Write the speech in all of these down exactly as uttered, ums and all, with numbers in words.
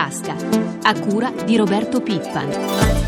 tasca, a cura di Roberto Pippa.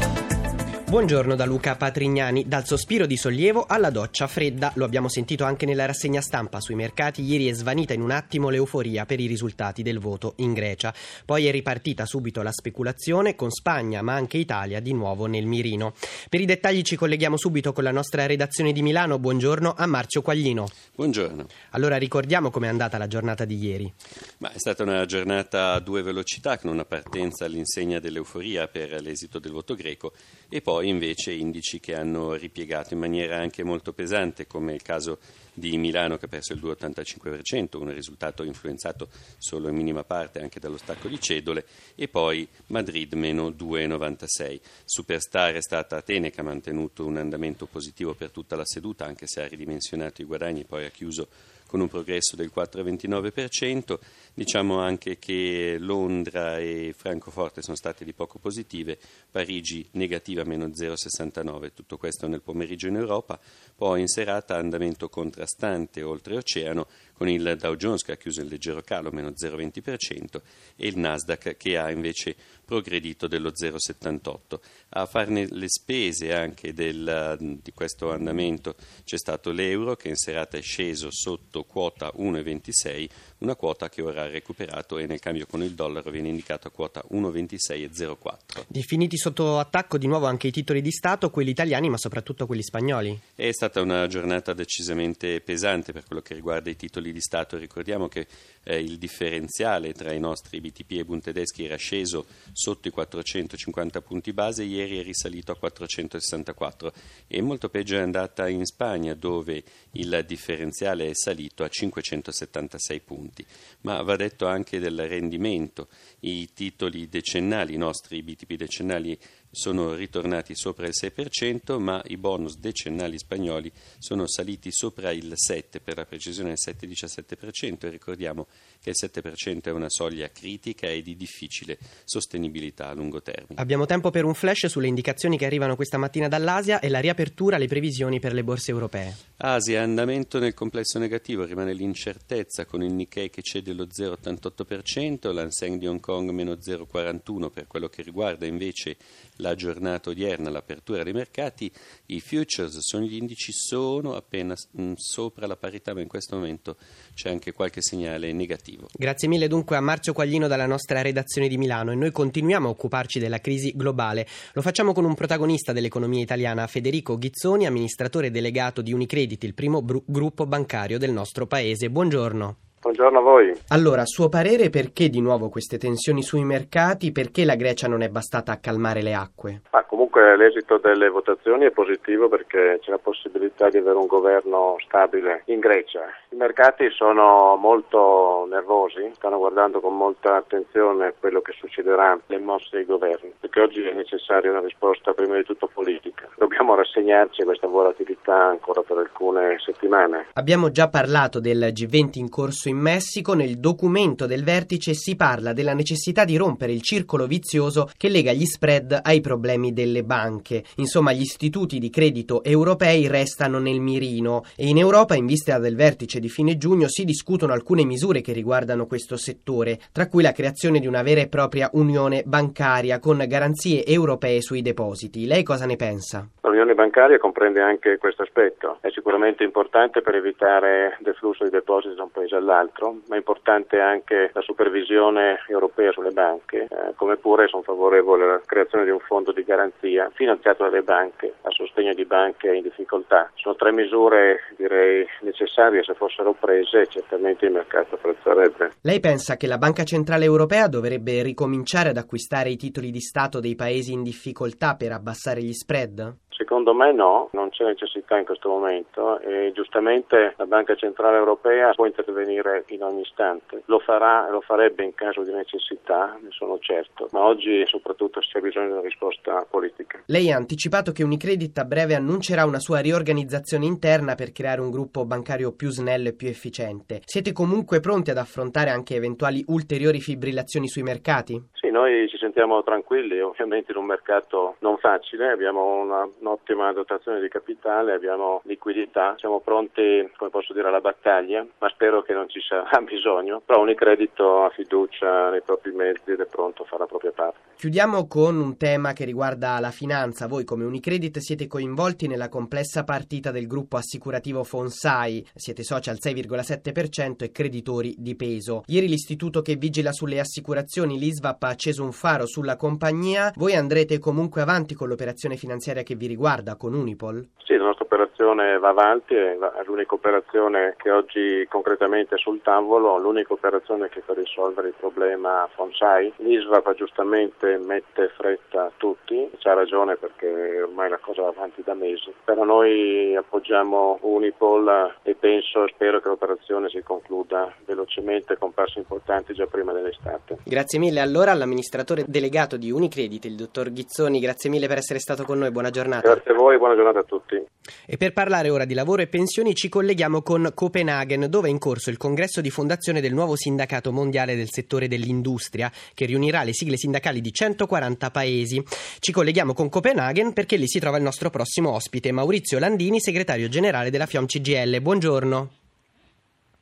Buongiorno da Luca Patrignani, dal sospiro di sollievo alla doccia fredda. Lo abbiamo sentito anche nella rassegna stampa sui mercati. Ieri è svanita in un attimo l'euforia per i risultati del voto in Grecia. Poi è ripartita subito la speculazione con Spagna, ma anche Italia di nuovo nel mirino. Per i dettagli ci colleghiamo subito con la nostra redazione di Milano. Buongiorno a Marzio Quaglino. Buongiorno. Allora ricordiamo com'è andata la giornata di ieri. Ma è stata una giornata a due velocità, con una partenza all'insegna dell'euforia per l'esito del voto greco e poi invece indici che hanno ripiegato in maniera anche molto pesante, come il caso di Milano che ha perso il due virgola ottantacinque per cento, un risultato influenzato solo in minima parte anche dallo stacco di cedole, e poi Madrid meno due virgola novantasei. Superstar è stata Atene, che ha mantenuto un andamento positivo per tutta la seduta, anche se ha ridimensionato i guadagni, poi ha chiuso con un progresso del quattro virgola ventinove per cento. Diciamo anche che Londra e Francoforte sono state di poco positive, Parigi negativa meno zero virgola sessantanove, tutto questo nel pomeriggio in Europa. Poi in serata andamento contrastante oltreoceano, con il Dow Jones che ha chiuso in leggero calo meno zero virgola venti per cento e il Nasdaq che ha invece progredito dello zero virgola settantotto. A farne le spese anche del, di questo andamento c'è stato l'euro, che in serata è sceso sotto quota uno virgola ventisei, una quota che ora ha recuperato e nel cambio con il dollaro viene indicato a quota uno virgola ventisei e zero virgola quattro. Definiti sotto attacco di nuovo anche i titoli di Stato, quelli italiani ma soprattutto quelli spagnoli. È stata una giornata decisamente pesante per quello che riguarda i titoli di Stato. Ricordiamo che eh, il differenziale tra i nostri B T P e Bund tedeschi era sceso sotto i quattrocentocinquanta punti base, ieri è risalito a quattrocentosessantaquattro, e molto peggio è andata in Spagna, dove il differenziale è salito a cinquecentosettantasei punti. Ma va detto anche del rendimento: i titoli decennali, i nostri B T P decennali, sono ritornati sopra il sei per cento, ma i bonus decennali spagnoli sono saliti sopra il sette per cento, per la precisione il sette virgola diciassette per cento, e ricordiamo che il sette per cento è una soglia critica e di difficile sostenibilità a lungo termine. Abbiamo tempo per un flash sulle indicazioni che arrivano questa mattina dall'Asia e la riapertura alle previsioni per le borse europee. Asia, andamento nel complesso negativo, rimane l'incertezza con il Nikkei che cede lo zero virgola ottantotto per cento, l'Hang Seng di Hong Kong meno zero virgola quarantuno per cento. Per quello che riguarda invece la giornata odierna, l'apertura dei mercati, i futures, sono gli indici, sono appena mh, sopra la parità, ma in questo momento c'è anche qualche segnale negativo. Grazie mille dunque a Marzio Quaglino dalla nostra redazione di Milano, e noi continuiamo a occuparci della crisi globale. Lo facciamo con un protagonista dell'economia italiana, Federico Ghizzoni, amministratore delegato di Unicredit, il primo bru- gruppo bancario del nostro paese. Buongiorno. Buongiorno a voi. Allora, suo parere, perché di nuovo queste tensioni sui mercati? Perché la Grecia non è bastata a calmare le acque? Ma comunque l'esito delle votazioni è positivo, perché c'è la possibilità di avere un governo stabile in Grecia. I mercati sono molto nervosi, stanno guardando con molta attenzione quello che succederà, le mosse dei governi, perché oggi è necessaria una risposta prima di tutto politica. Dobbiamo rassegnarci a questa volatilità ancora per alcune settimane. Abbiamo già parlato del G venti in corso in Messico. Nel documento del vertice si parla della necessità di rompere il circolo vizioso che lega gli spread ai problemi delle banche. Insomma, gli istituti di credito europei restano nel mirino, e in Europa, in vista del vertice di fine giugno, si discutono alcune misure che riguardano questo settore, tra cui la creazione di una vera e propria unione bancaria con garanzie europee sui depositi. Lei cosa ne pensa? L'unione bancaria comprende anche questo aspetto. È sicuramente importante per evitare il deflusso di depositi da un paese all'altro. L'altro, ma è importante anche la supervisione europea sulle banche, eh, come pure sono favorevole alla creazione di un fondo di garanzia finanziato dalle banche a sostegno di banche in difficoltà. Sono tre misure, direi, necessarie. Se fossero prese, certamente il mercato apprezzerebbe. Lei pensa che la Banca Centrale Europea dovrebbe ricominciare ad acquistare i titoli di Stato dei paesi in difficoltà per abbassare gli spread? Secondo me no, non c'è necessità in questo momento, e giustamente la Banca Centrale Europea può intervenire in ogni istante. Lo farà, lo farebbe in caso di necessità, ne sono certo, ma oggi soprattutto c'è bisogno di una risposta politica. Lei ha anticipato che Unicredit a breve annuncerà una sua riorganizzazione interna per creare un gruppo bancario più snello e più efficiente. Siete comunque pronti ad affrontare anche eventuali ulteriori fibrillazioni sui mercati? Sì, noi ci sentiamo tranquilli, ovviamente in un mercato non facile, abbiamo una un'ottima dotazione di capitale, abbiamo liquidità, siamo pronti, come posso dire, alla battaglia, ma spero che non ci sarà bisogno, però Unicredit ha fiducia nei propri mezzi ed è pronto a fare la propria parte. Chiudiamo con un tema che riguarda la finanza. Voi come Unicredit siete coinvolti nella complessa partita del gruppo assicurativo Fonsai, siete soci al sei virgola sette per cento e creditori di peso. Ieri l'istituto che vigila sulle assicurazioni, l'I S V A P, ha acceso un faro sulla compagnia. Voi andrete comunque avanti con l'operazione finanziaria che vi riguarda con Unipol? Sì, la nostra operazione va avanti, è l'unica operazione che oggi concretamente è sul tavolo, l'unica operazione che per risolvere il problema Fonsai. L'I S V A P giustamente mette fretta a tutti, c'ha ragione perché ormai la cosa va avanti da mesi, però noi appoggiamo Unipol e penso e spero che l'operazione si concluda velocemente con passi importanti già prima dell'estate. Grazie mille allora all'amministratore delegato di Unicredit, il dottor Ghizzoni, grazie mille per essere stato con noi, buona giornata. Grazie a voi, buona giornata a tutti. E per parlare ora di lavoro e pensioni ci colleghiamo con Copenaghen, dove è in corso il congresso di fondazione del nuovo sindacato mondiale del settore dell'industria, che riunirà le sigle sindacali di centoquaranta paesi. Ci colleghiamo con Copenaghen perché lì si trova il nostro prossimo ospite, Maurizio Landini, segretario generale della FIOM-C G I L. Buongiorno.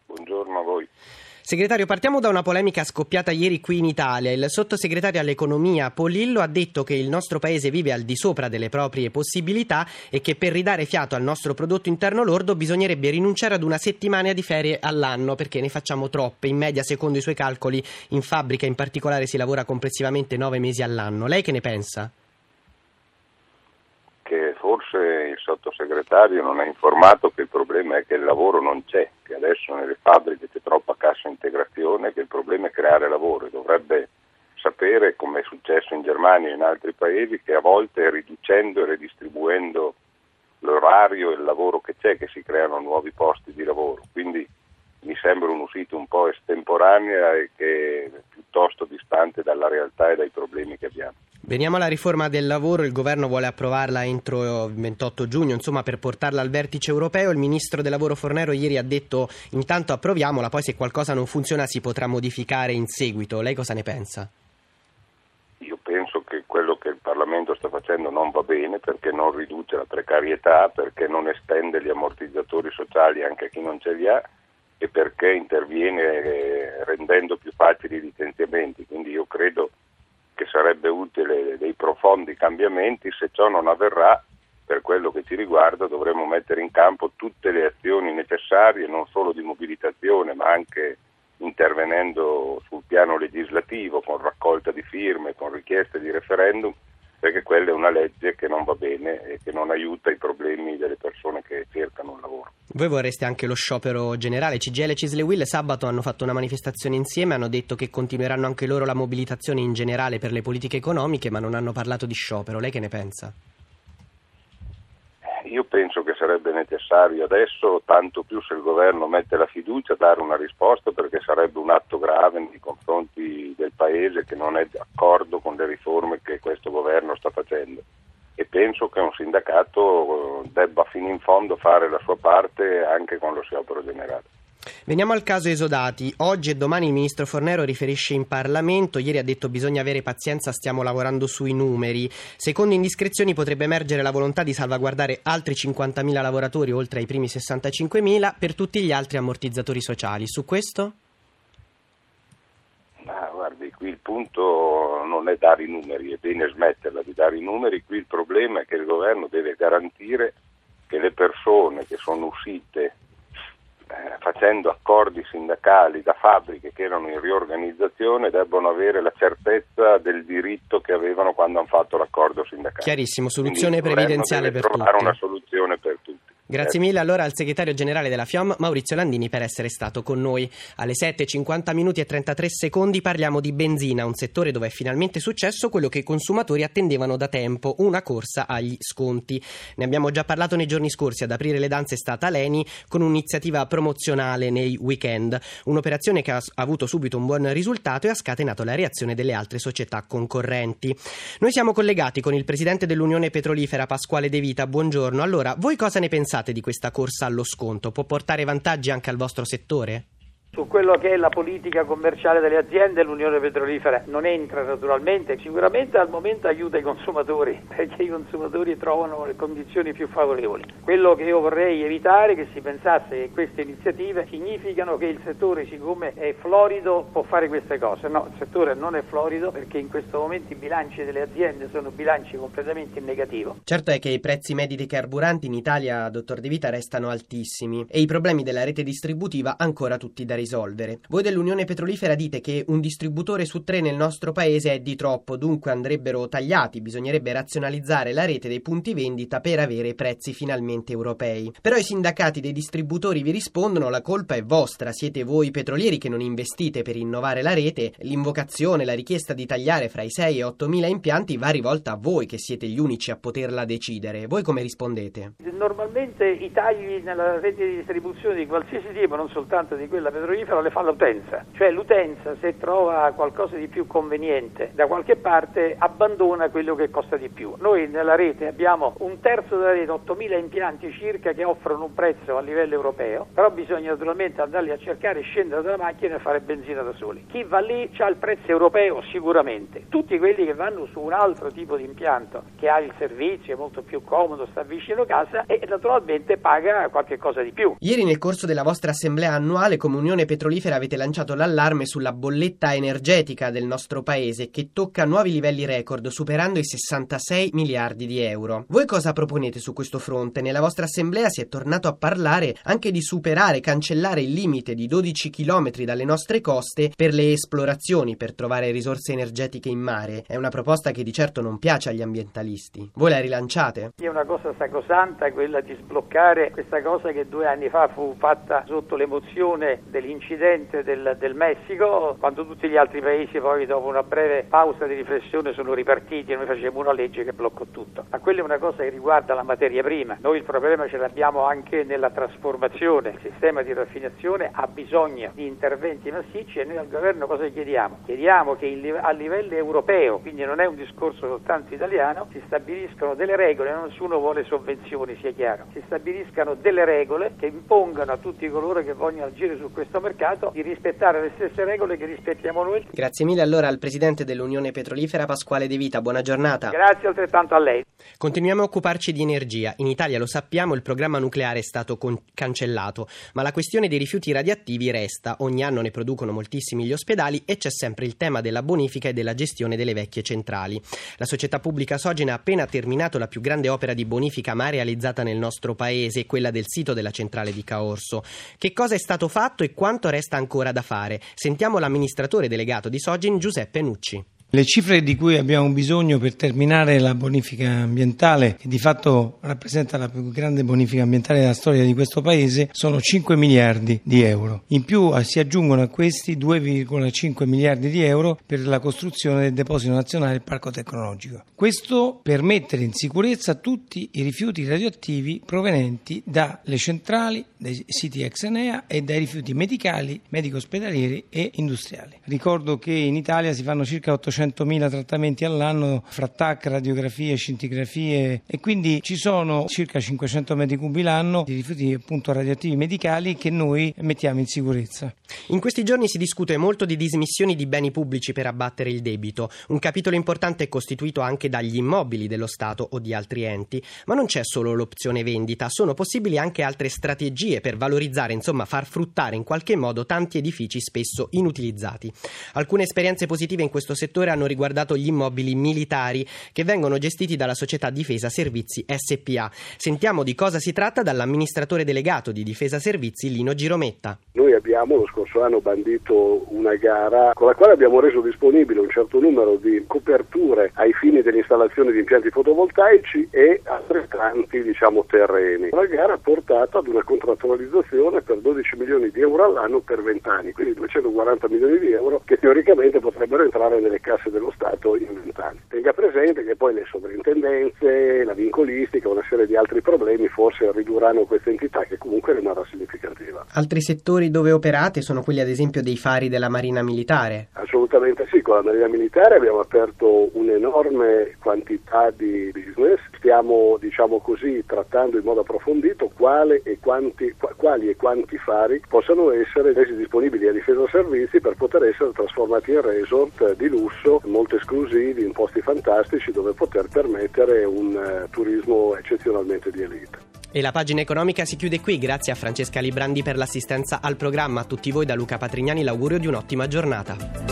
Buongiorno a voi. Segretario, partiamo da una polemica scoppiata ieri qui in Italia. Il sottosegretario all'economia Polillo ha detto che il nostro paese vive al di sopra delle proprie possibilità e che per ridare fiato al nostro prodotto interno lordo bisognerebbe rinunciare ad una settimana di ferie all'anno perché ne facciamo troppe. In media, secondo i suoi calcoli, in fabbrica in particolare si lavora complessivamente nove mesi all'anno. Lei che ne pensa? Che forse il sottosegretario non è informato che il problema è che il lavoro non c'è, che adesso nelle fabbriche c'è troppa cassa integrazione, che il problema è creare lavoro. Dovrebbe sapere, come è successo in Germania e in altri paesi, che a volte riducendo e redistribuendo l'orario e il lavoro che c'è che si creano nuovi posti di lavoro. Quindi mi sembra un'uscita un po' estemporanea e che è piuttosto distante dalla realtà e dai problemi che abbiamo. Veniamo alla riforma del lavoro, il governo vuole approvarla entro il ventotto giugno, insomma, per portarla al vertice europeo. Il ministro del lavoro Fornero ieri ha detto intanto approviamola, poi se qualcosa non funziona si potrà modificare in seguito. Lei cosa ne pensa? Io penso che quello che il Parlamento sta facendo non va bene perché non riduce la precarietà, perché non estende gli ammortizzatori sociali anche a chi non ce li ha e perché interviene rendendo più facili i licenziamenti. Quindi io credo che sarebbe utile dei profondi cambiamenti. Se ciò non avverrà, per quello che ci riguarda dovremo mettere in campo tutte le azioni necessarie, non solo di mobilitazione ma anche intervenendo sul piano legislativo con raccolta di firme, con richieste di referendum, perché quella è una legge che non va bene e che non aiuta i problemi delle persone che cercano un lavoro. Voi vorreste anche lo sciopero generale. C G I L, C I S L e U I L sabato hanno fatto una manifestazione insieme, hanno detto che continueranno anche loro la mobilitazione in generale per le politiche economiche, ma non hanno parlato di sciopero. Lei che ne pensa? Io penso che sarebbe necessario adesso, tanto più se il governo mette la fiducia, dare una risposta, perché sarebbe un atto grave nei confronti del Paese che non è d'accordo con le riforme che questo governo sta facendo. E penso che un sindacato debba fino in fondo fare la sua parte anche con lo sciopero generale. Veniamo al caso esodati. Oggi e domani il ministro Fornero riferisce in Parlamento. Ieri ha detto bisogna avere pazienza, stiamo lavorando sui numeri. Secondo indiscrezioni potrebbe emergere la volontà di salvaguardare altri cinquantamila lavoratori oltre ai primi sessantacinquemila per tutti gli altri ammortizzatori sociali. Su questo? Ma guardi, qui il punto non è dare i numeri, è bene smetterla di dare i numeri. Qui il problema è che il governo deve garantire che le persone che sono uscite facendo accordi sindacali da fabbriche che erano in riorganizzazione debbono avere la certezza del diritto che avevano quando hanno fatto l'accordo sindacale. Chiarissimo, soluzione previdenziale per tutti. Una soluzione per tutti. Grazie eh. mille allora al segretario generale della FIOM Maurizio Landini per essere stato con noi. Alle sette e cinquanta minuti e trentatré secondi parliamo di benzina, un settore dove è finalmente successo quello che i consumatori attendevano da tempo, una corsa agli sconti. Ne abbiamo già parlato nei giorni scorsi, ad aprire le danze è stata l'Eni con un'iniziativa promozionale nei weekend, un'operazione che ha avuto subito un buon risultato e ha scatenato la reazione delle altre società concorrenti. Noi siamo collegati con il presidente dell'Unione Petrolifera Pasquale De Vita, buongiorno. Allora, voi cosa ne pensate di questa corsa allo sconto? Può portare vantaggi anche al vostro settore? su quello che è la politica commerciale delle aziende, l'Unione Petrolifera non entra naturalmente, sicuramente al momento aiuta i consumatori, perché i consumatori trovano le condizioni più favorevoli. Quello che io vorrei evitare è che si pensasse che queste iniziative significano che il settore, siccome è florido, può fare queste cose. No, il settore non è florido, perché in questo momento i bilanci delle aziende sono bilanci completamente in negativo. Certo è che i prezzi medi dei carburanti in Italia, dottor De Vita, restano altissimi e i problemi della rete distributiva ancora tutti da risolvere. Risolvere. Voi dell'Unione Petrolifera dite che un distributore su tre nel nostro paese è di troppo, dunque andrebbero tagliati, bisognerebbe razionalizzare la rete dei punti vendita per avere prezzi finalmente europei. Però i sindacati dei distributori vi rispondono: la colpa è vostra, siete voi petrolieri che non investite per innovare la rete, l'invocazione, la richiesta di tagliare fra i sei e otto mila impianti va rivolta a voi che siete gli unici a poterla decidere. Voi come rispondete? Normalmente i tagli nella rete di distribuzione di qualsiasi tipo, non soltanto di quella petrolifera, le fa l'utenza, cioè l'utenza se trova qualcosa di più conveniente da qualche parte abbandona quello che costa di più. Noi nella rete abbiamo un terzo della rete, ottomila impianti circa, che offrono un prezzo a livello europeo, però bisogna naturalmente andarli a cercare, scendere dalla macchina e fare benzina da soli. Chi va lì ha il prezzo europeo sicuramente, tutti quelli che vanno su un altro tipo di impianto che ha il servizio, è molto più comodo, sta vicino casa e naturalmente paga qualche cosa di più. Ieri nel corso della vostra assemblea annuale come Unione Petrolifera avete lanciato l'allarme sulla bolletta energetica del nostro paese, che tocca nuovi livelli record superando i sessantasei miliardi di euro. Voi cosa proponete su questo fronte? Nella vostra assemblea si è tornato a parlare anche di superare, cancellare il limite di dodici chilometri dalle nostre coste per le esplorazioni per trovare risorse energetiche in mare. È una proposta che di certo non piace agli ambientalisti. Voi la rilanciate? È una cosa sacrosanta quella di sbloccare questa cosa che due anni fa fu fatta sotto l'emozione degli incidente del, del Messico, quando tutti gli altri paesi poi dopo una breve pausa di riflessione sono ripartiti e noi facevamo una legge che bloccò tutto. Ma quella è una cosa che riguarda la materia prima. Noi il problema ce l'abbiamo anche nella trasformazione. Il sistema di raffinazione ha bisogno di interventi massicci e noi al governo cosa chiediamo? Chiediamo che il, a livello europeo, quindi non è un discorso soltanto italiano, si stabiliscano delle regole, nessuno vuole sovvenzioni, sia chiaro, si stabiliscano delle regole che impongano a tutti coloro che vogliono agire su questo mercato di rispettare le stesse regole che rispettiamo noi. Grazie mille allora al presidente dell'Unione Petrolifera Pasquale De Vita, buona giornata. Grazie altrettanto a lei. Continuiamo a occuparci di energia. In Italia, lo sappiamo, il programma nucleare è stato con- cancellato, ma la questione dei rifiuti radioattivi resta. Ogni anno ne producono moltissimi gli ospedali e c'è sempre il tema della bonifica e della gestione delle vecchie centrali. La società pubblica Sogin ha appena terminato la più grande opera di bonifica mai realizzata nel nostro paese, quella del sito della centrale di Caorso. Che cosa è stato fatto e quanto resta ancora da fare? Sentiamo l'amministratore delegato di Sogin, Giuseppe Nucci. Le cifre di cui abbiamo bisogno per terminare la bonifica ambientale, che di fatto rappresenta la più grande bonifica ambientale della storia di questo paese, sono cinque miliardi di euro. In più si aggiungono a questi due virgola cinque miliardi di euro per la costruzione del deposito nazionale del parco tecnologico. Questo per mettere in sicurezza tutti i rifiuti radioattivi provenienti dalle centrali, dai siti ex Enea e dai rifiuti medicali, medico-ospedalieri e industriali. Ricordo che in Italia si fanno circa ottocentomila trattamenti all'anno fra T A C, radiografie, scintigrafie, e quindi ci sono circa cinquecento metri cubi l'anno di rifiuti appunto radioattivi medicali che noi mettiamo in sicurezza. In questi giorni si discute molto di dismissioni di beni pubblici per abbattere il debito. Un capitolo importante è costituito anche dagli immobili dello Stato o di altri enti, ma non c'è solo l'opzione vendita, sono possibili anche altre strategie per valorizzare, insomma far fruttare in qualche modo tanti edifici spesso inutilizzati. Alcune esperienze positive in questo settore hanno riguardato gli immobili militari che vengono gestiti dalla società Difesa Servizi S P A. Sentiamo di cosa si tratta dall'amministratore delegato di Difesa Servizi, Lino Girometta. Noi abbiamo lo scorso anno bandito una gara con la quale abbiamo reso disponibile un certo numero di coperture ai fini dell'installazione di impianti fotovoltaici e altrettanti, diciamo, terreni. La gara ha portato ad una contrattualizzazione per dodici milioni di euro all'anno per venti anni, quindi duecentoquaranta milioni di euro che teoricamente potrebbero entrare nelle casse dello Stato in vent'anni. Tenga presente che poi le sovrintendenze, la vincolistica, una serie di altri problemi forse ridurranno questa entità, che comunque rimarrà significativa. Altri settori dove operate sono quelli ad esempio dei fari della Marina Militare. Assolutamente. Assolutamente sì, con la Marina Militare abbiamo aperto un'enorme quantità di business, stiamo diciamo così trattando in modo approfondito quali e quanti, quali e quanti fari possano essere resi disponibili a Difesa Servizi per poter essere trasformati in resort di lusso, molto esclusivi, in posti fantastici dove poter permettere un turismo eccezionalmente di elite. E la pagina economica si chiude qui, grazie a Francesca Librandi per l'assistenza al programma. A tutti voi da Luca Patrignani l'augurio di un'ottima giornata.